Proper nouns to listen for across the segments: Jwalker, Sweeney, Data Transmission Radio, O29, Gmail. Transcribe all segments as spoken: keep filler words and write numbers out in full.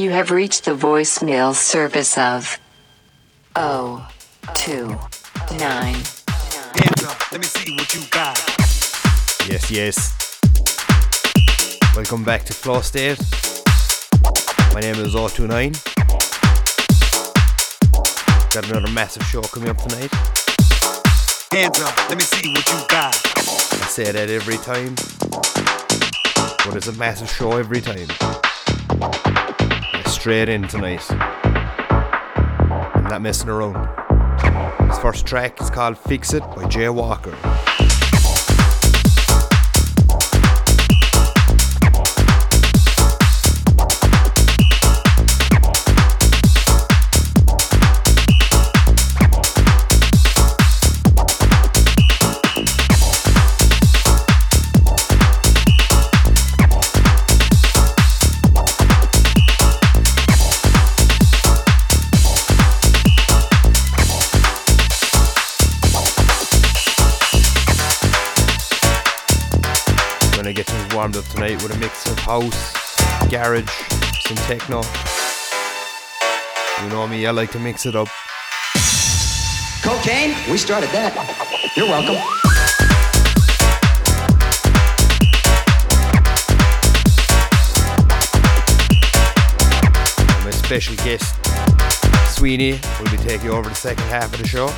You have reached the voicemail service of O two nine. Hands up, let me see what you got. Yes, yes. Welcome back to Floor State. My name is O two nine. Got another massive show coming up tonight. Hands up, let me see what you got. I say that every time, but it's a massive show every time. Straight in tonight. I'm not messing around. This first track is called Fix It by Jwalker. Warmed up tonight with a mix of house, garage, some techno. You know me, I like to mix it up. Cocaine? We started that. You're welcome. My special guest, Sweeney, will be taking over the second half of the show.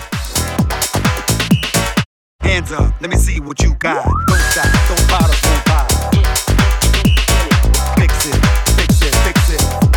Hands up, let me see what you got. Don't stop, don't bother, don't bother. Fix it, fix it, fix it.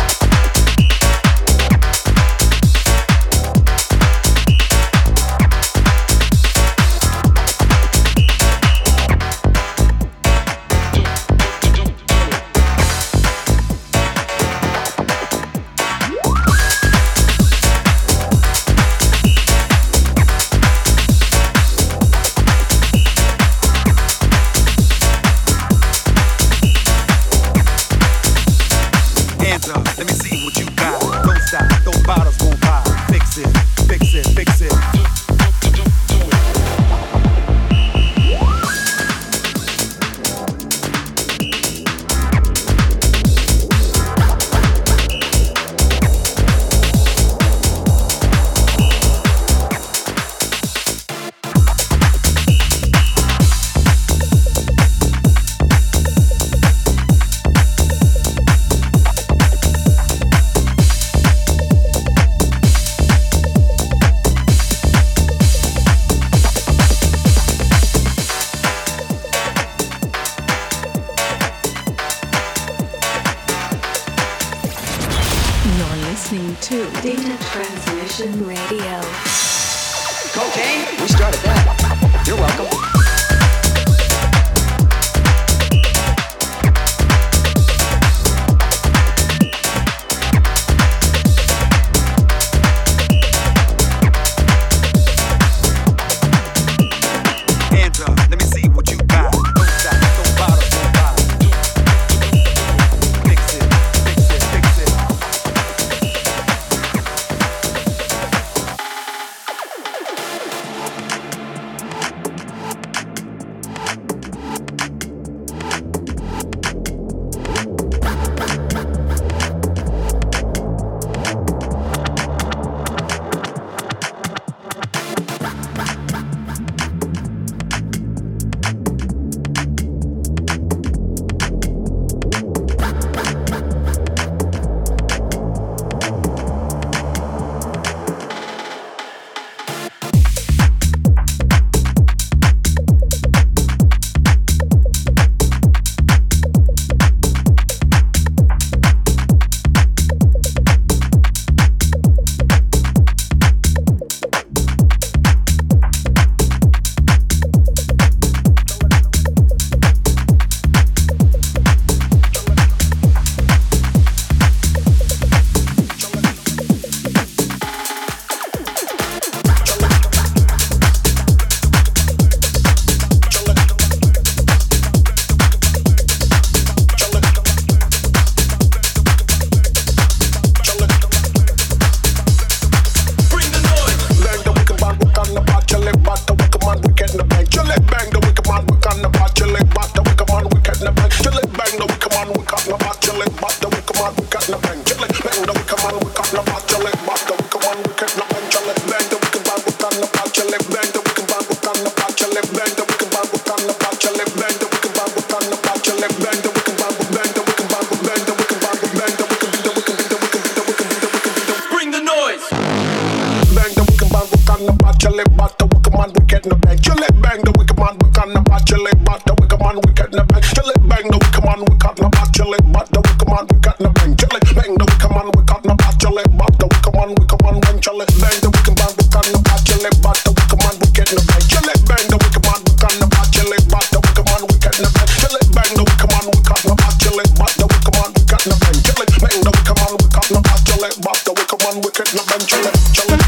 bat, the wicked man, wicked in the bang. Chill it, bang, the wicked man, we can't bat. Chill it, bat, the wicked man, wicked in the bang. Chill it, bang, the wicked man, we can't bat. Chill it, bat, the wicked man, we can't bang. Chill it, bang, the wicked man, we can't bat. Chill it, bat, the wicked man, we can't bang. Chill it, bang, the wicked man, we can't bat. Chill it, bat, the wicked man, wicked in the bang. Chill it, bang, the wicked man, we can't bat. Chill it, bat, the wicked man, wicked in the bang. Chill it, bang, the wicked man, we can't bat. Chill it, bat, the wicked man, we can't bang. Chill it, bang, the wicked man, we can't bat. Chill it, bat, the wicked man, wicked in the bang. Chill it, chill it.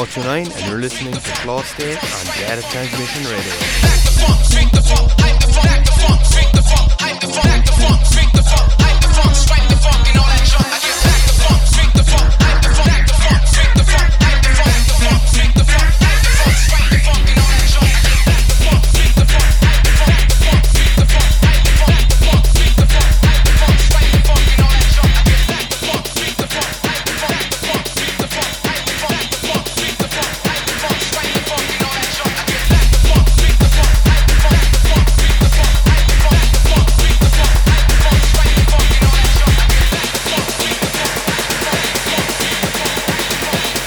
O twenty-nine, and you're listening to Flow State on Data Transmission Radio. Back the funk, freak the funk, hype the funk, back the funk, freak the funk, hype the funk, back the funk, freak the funk, hype the funk, strike the funk, and all that junk. I get back the funk, freak the funk, hype the funk, back the funk, freak the funk, hype the funk, the funk, freak the funk, back the funk, strike the funk, and all that junk. I get back the funk, freak the funk, hype the funk, back the funk, freak the funk, hype the funk, the funk, freak the funk, hype the funk, strike the funk, and all that junk. I get back the funk, freak the funk, hype the funk, the funk, freak the funk, hype the funk, the funk, freak the funk, hype the funk, strike the funk, and all that junk. I get back the funk, freak the funk, hype the funk, the funk, freak the funk, hype the funk, the funk, freak the funk, hype the funk, strike the funk, and all that junk.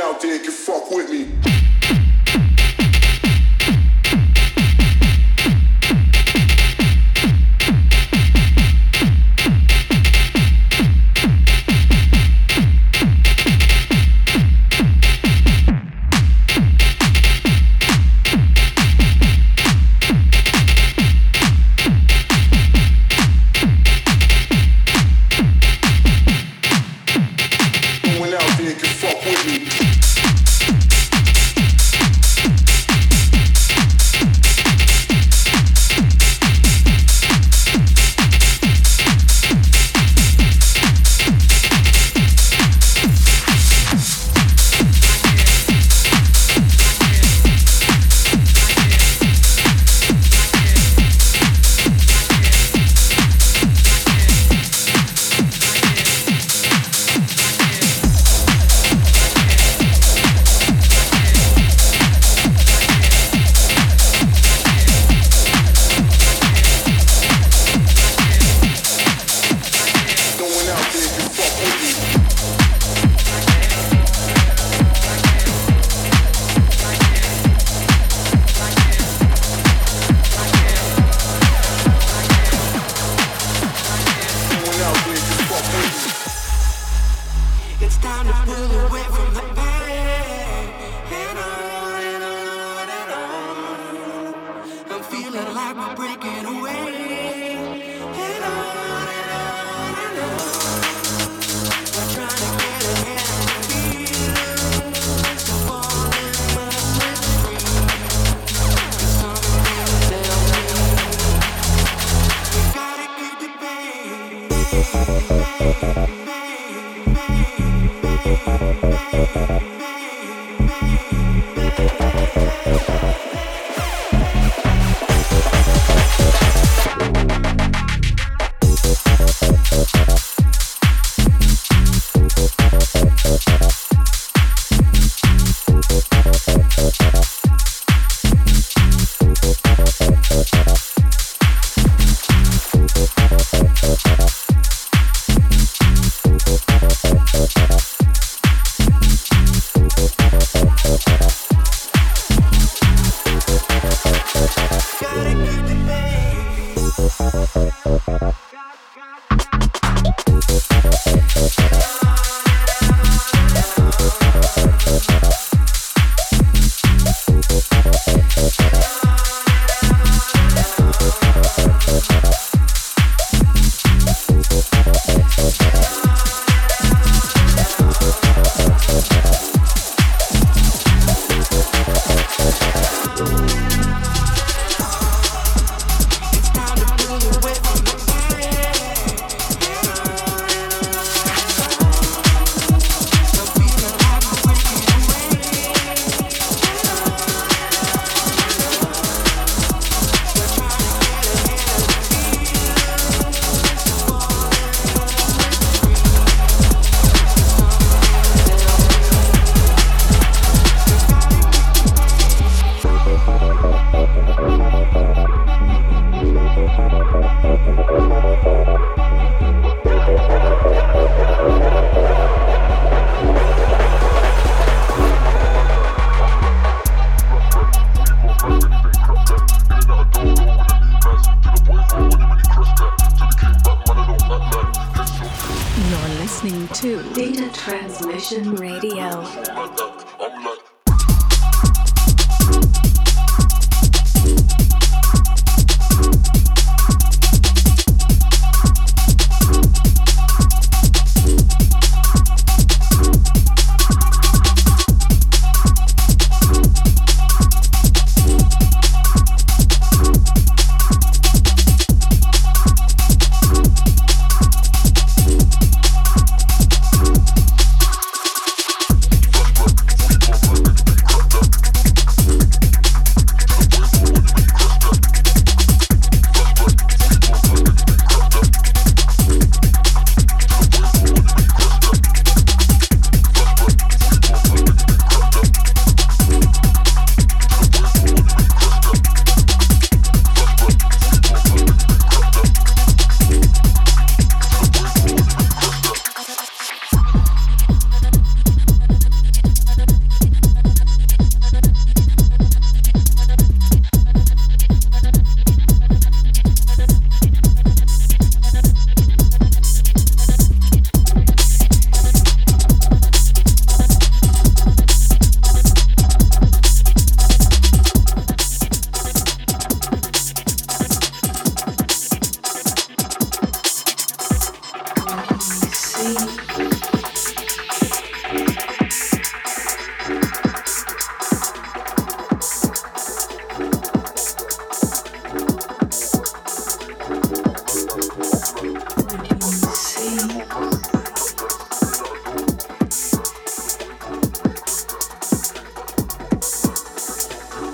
I get back the funk, freak the funk, hype the funk, the funk, freak the funk, hype the funk, the funk, freak the funk, hype the funk, strike the funk, and all that junk. I get back the funk, freak the funk, hype the funk, the funk, freak the funk, hype the funk, the funk, freak the funk, hype the funk, strike the funk, and all that junk. I get back the funk, freak the funk, hype the funk, the funk, freak the funk, hype the funk, the funk, freak the funk, hype the funk, strike the funk, and all that junk. I get back the funk, freak the funk, hype the funk, the funk, freak the funk, hype the funk, the funk, freak the funk, hype the funk, strike the funk, and all that junk. I get back the funk, freak the funk, hype the funk, the funk, freak the funk, hype the funk, the funk, freak the funk, hype the funk, strike the funk, and all that junk. You're listening to Data Transmission Radio. Fuck with me.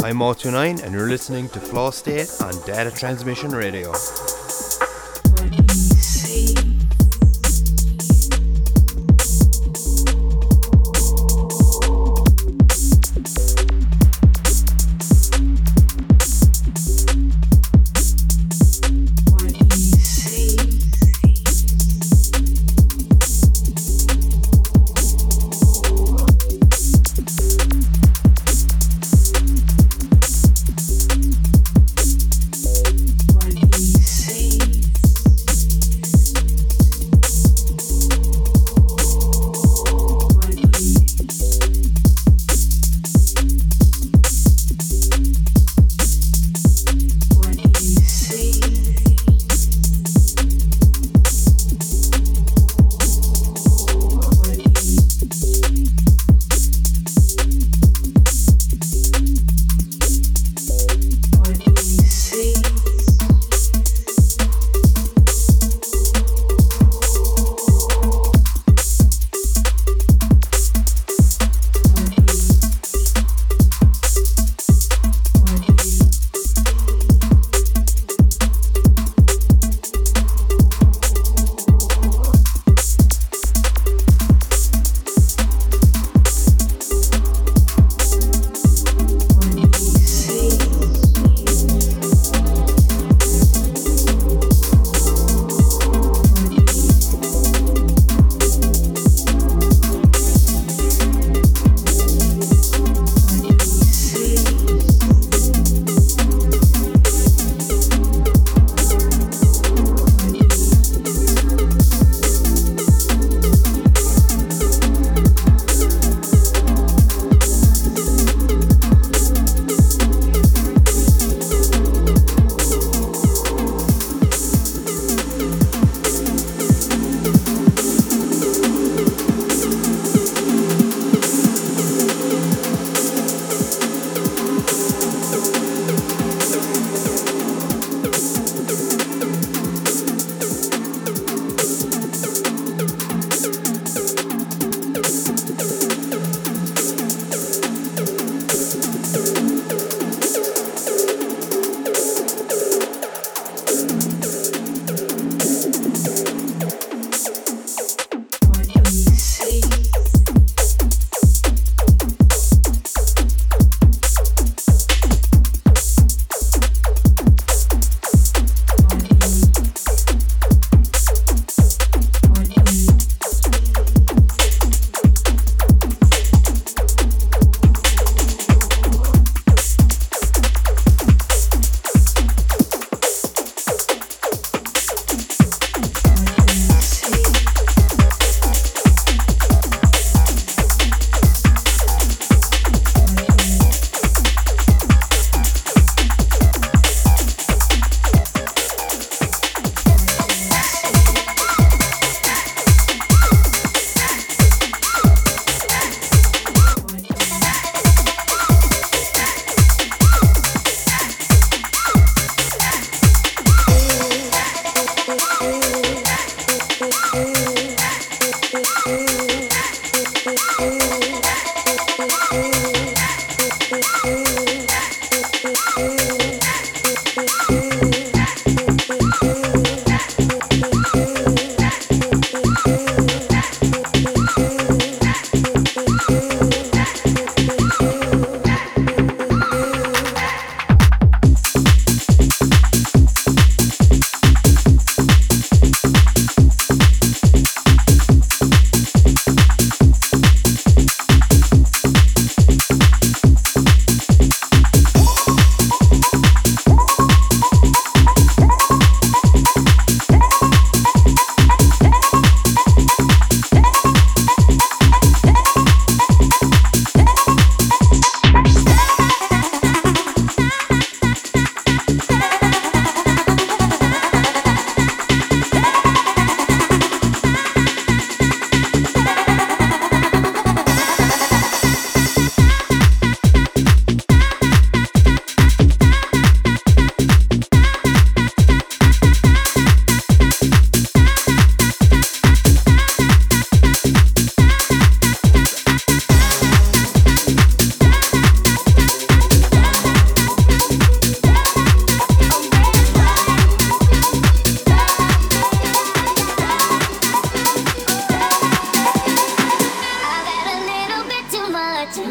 I'm O twenty-nine and you're listening to Flow State on Data Transmission Radio. Peace.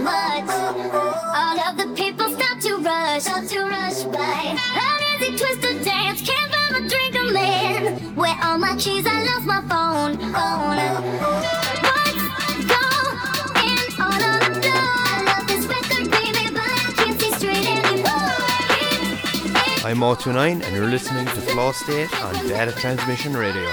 much. All of the people stop to rush, stop to rush by. How does he twist and dance? Can't buy my drink, I'm in. Where all my keys? I lost my phone. phone. I'm O twenty-nine and you're listening to Flow State on Data Transmission Radio.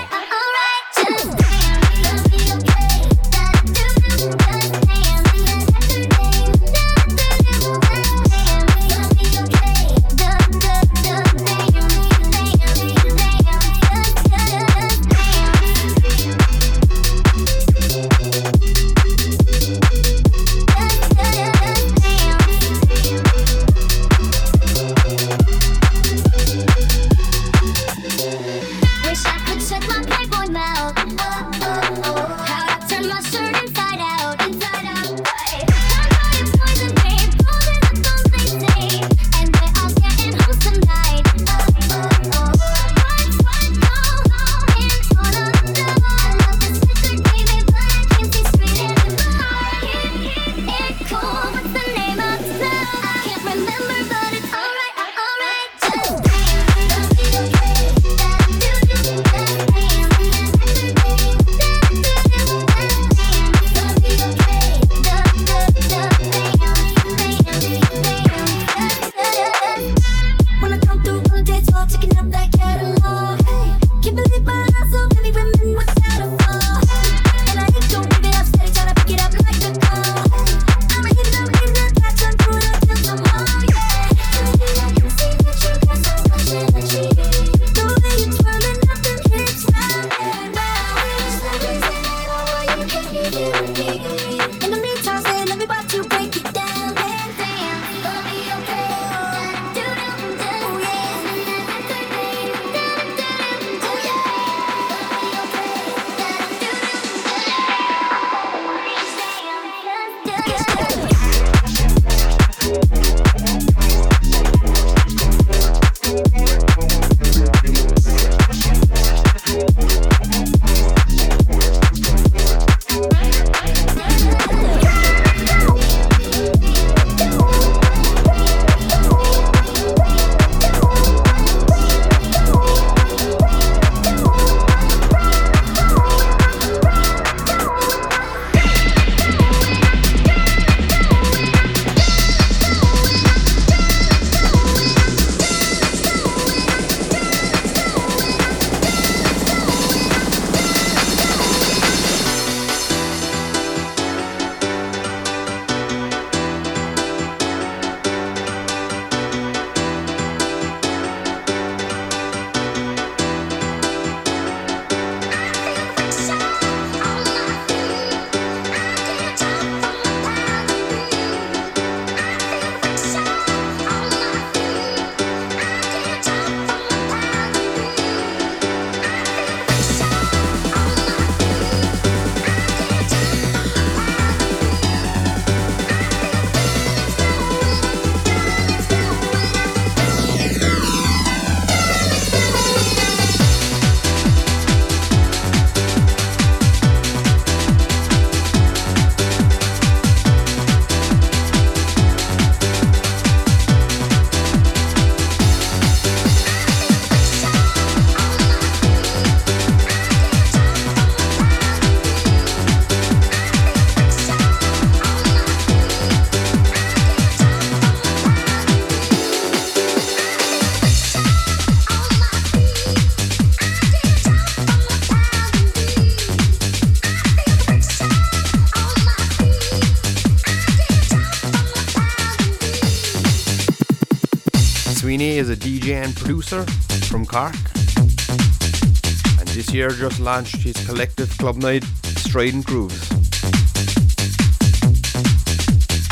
Sweeney is a D J and producer from Cork, and this year just launched his collective club night, Strident Grooves.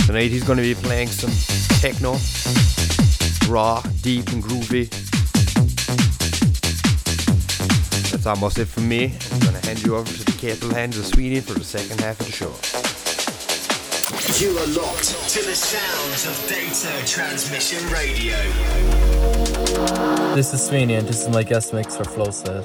Tonight he's going to be playing some techno, raw, deep and groovy. That's almost it from me. I'm going to hand you over to the capable hands of Sweeney for the second half of the show. You are locked to the sounds of Data Transmission Radio. This is Sweeney and this is my guest mix for Flow State.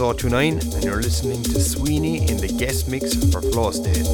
was O twenty-nine, and you're listening to Sweeney in the guest mix for Flow State.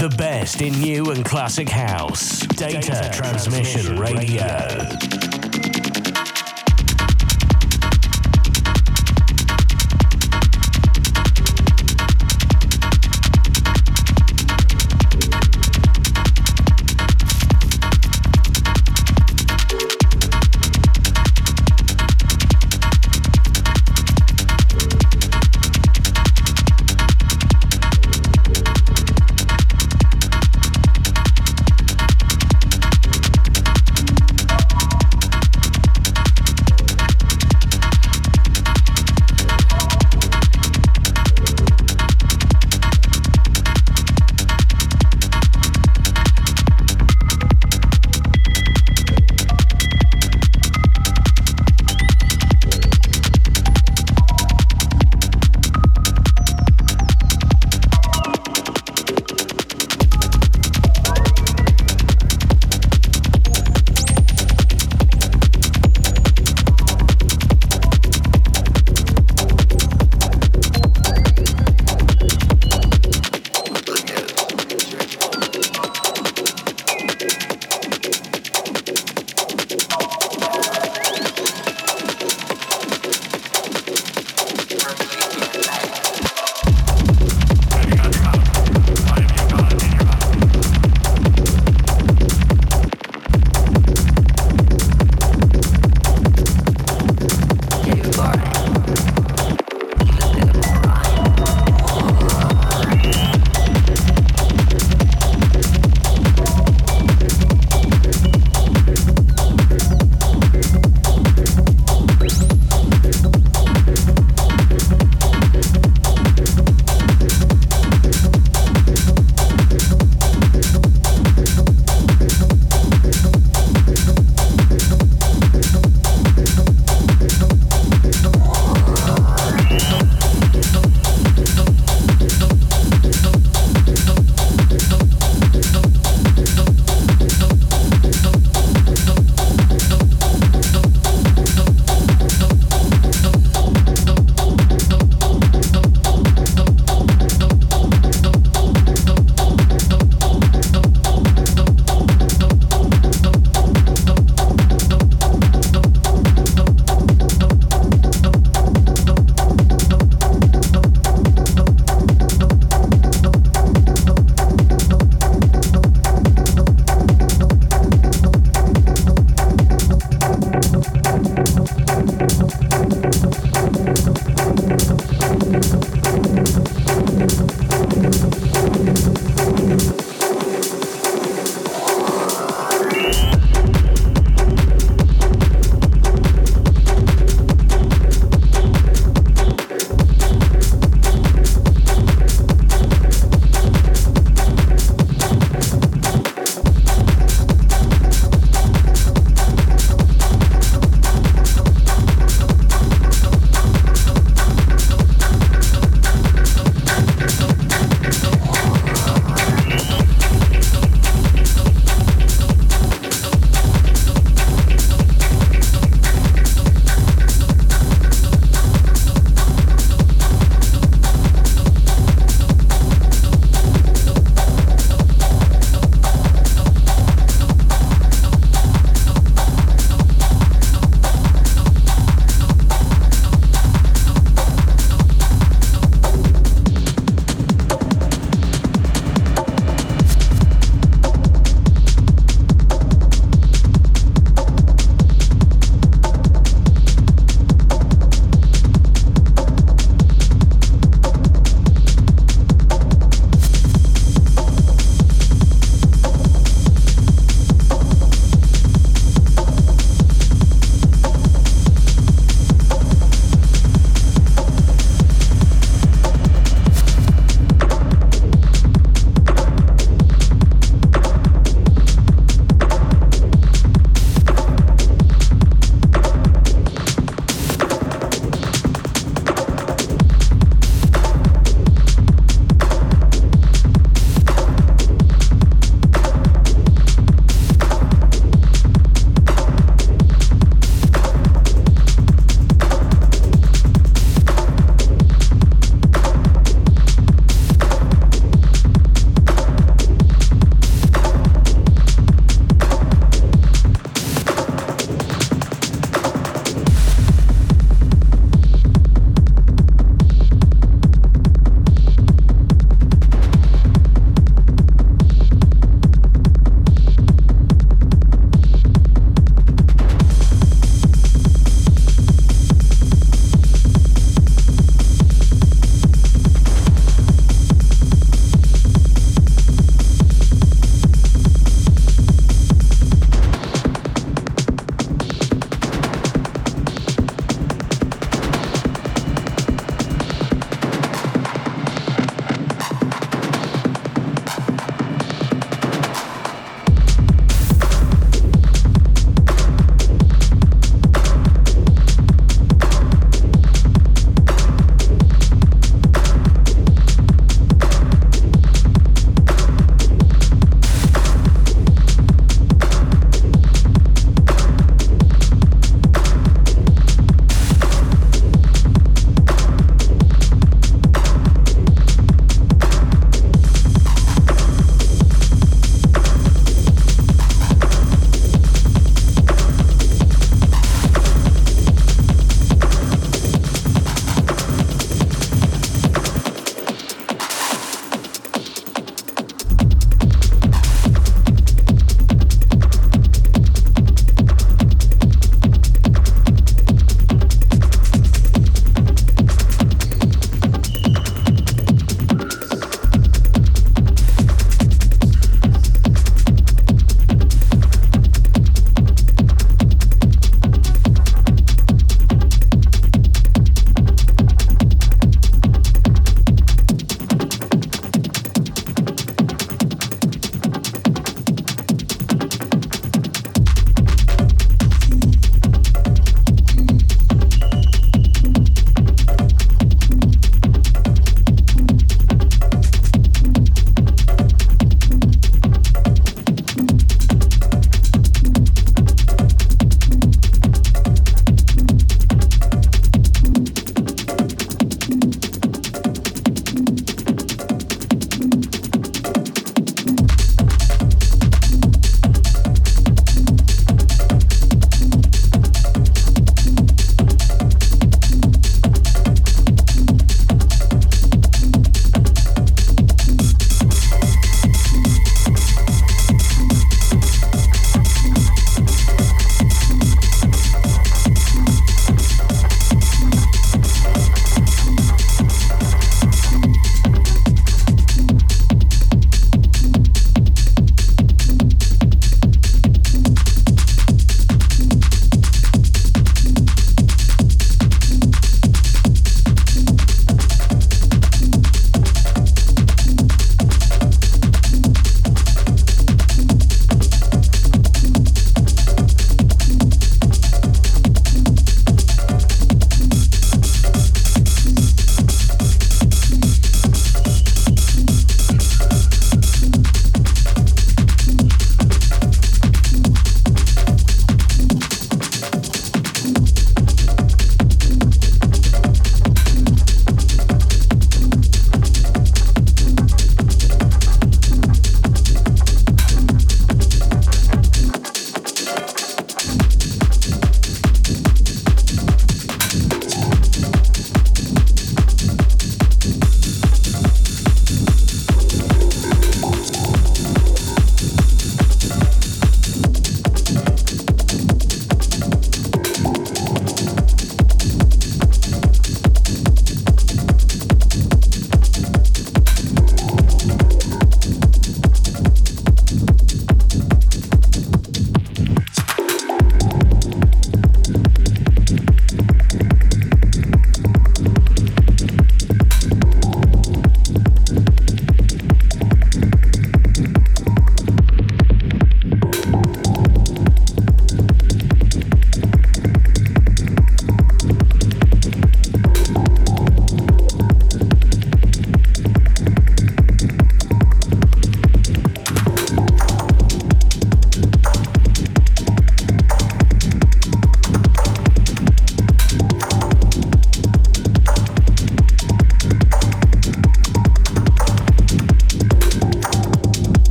The best in new and classic house. Data, Data Transmission, Transmission Radio. Radio.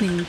listening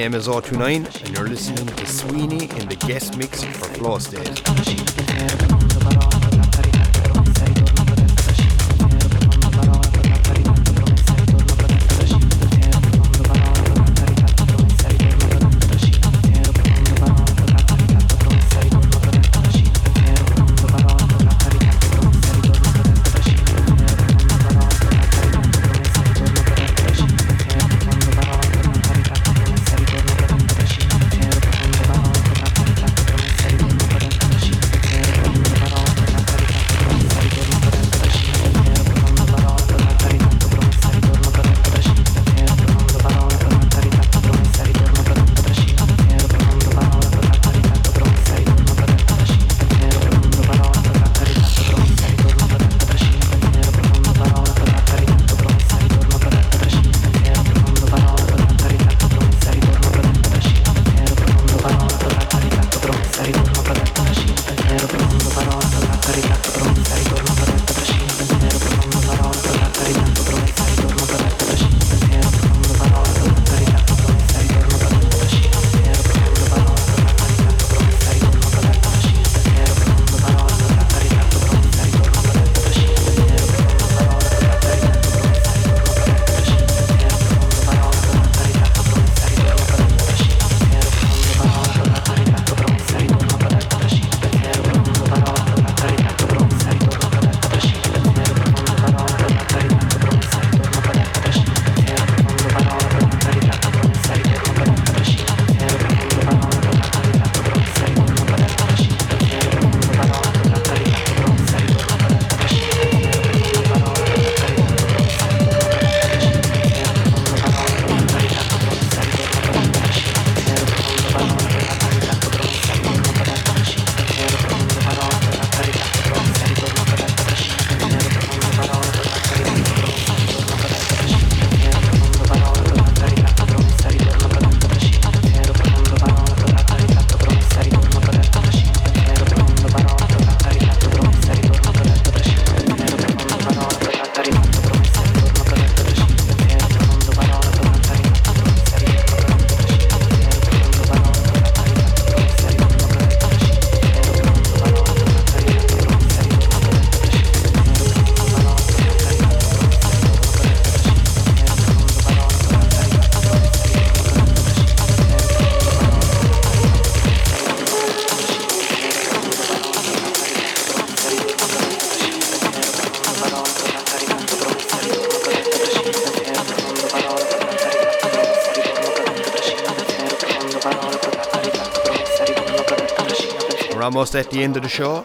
name is O twenty-nine, and you're listening to Sweeney in the guest mix for Flow State. Almost at the end of the show.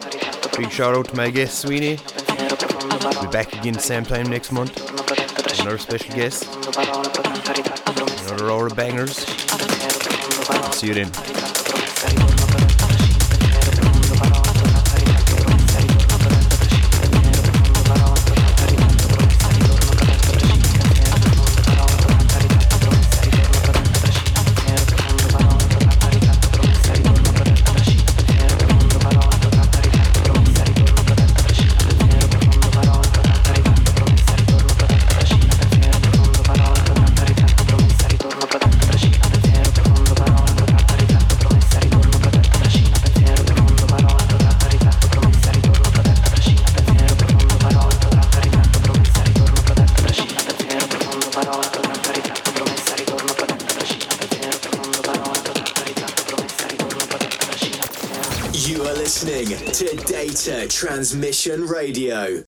Big shout out to my guest Sweeney. We'll be back again same time next month. Another special guest. Another hour of bangers. See you then. Data Transmission Radio.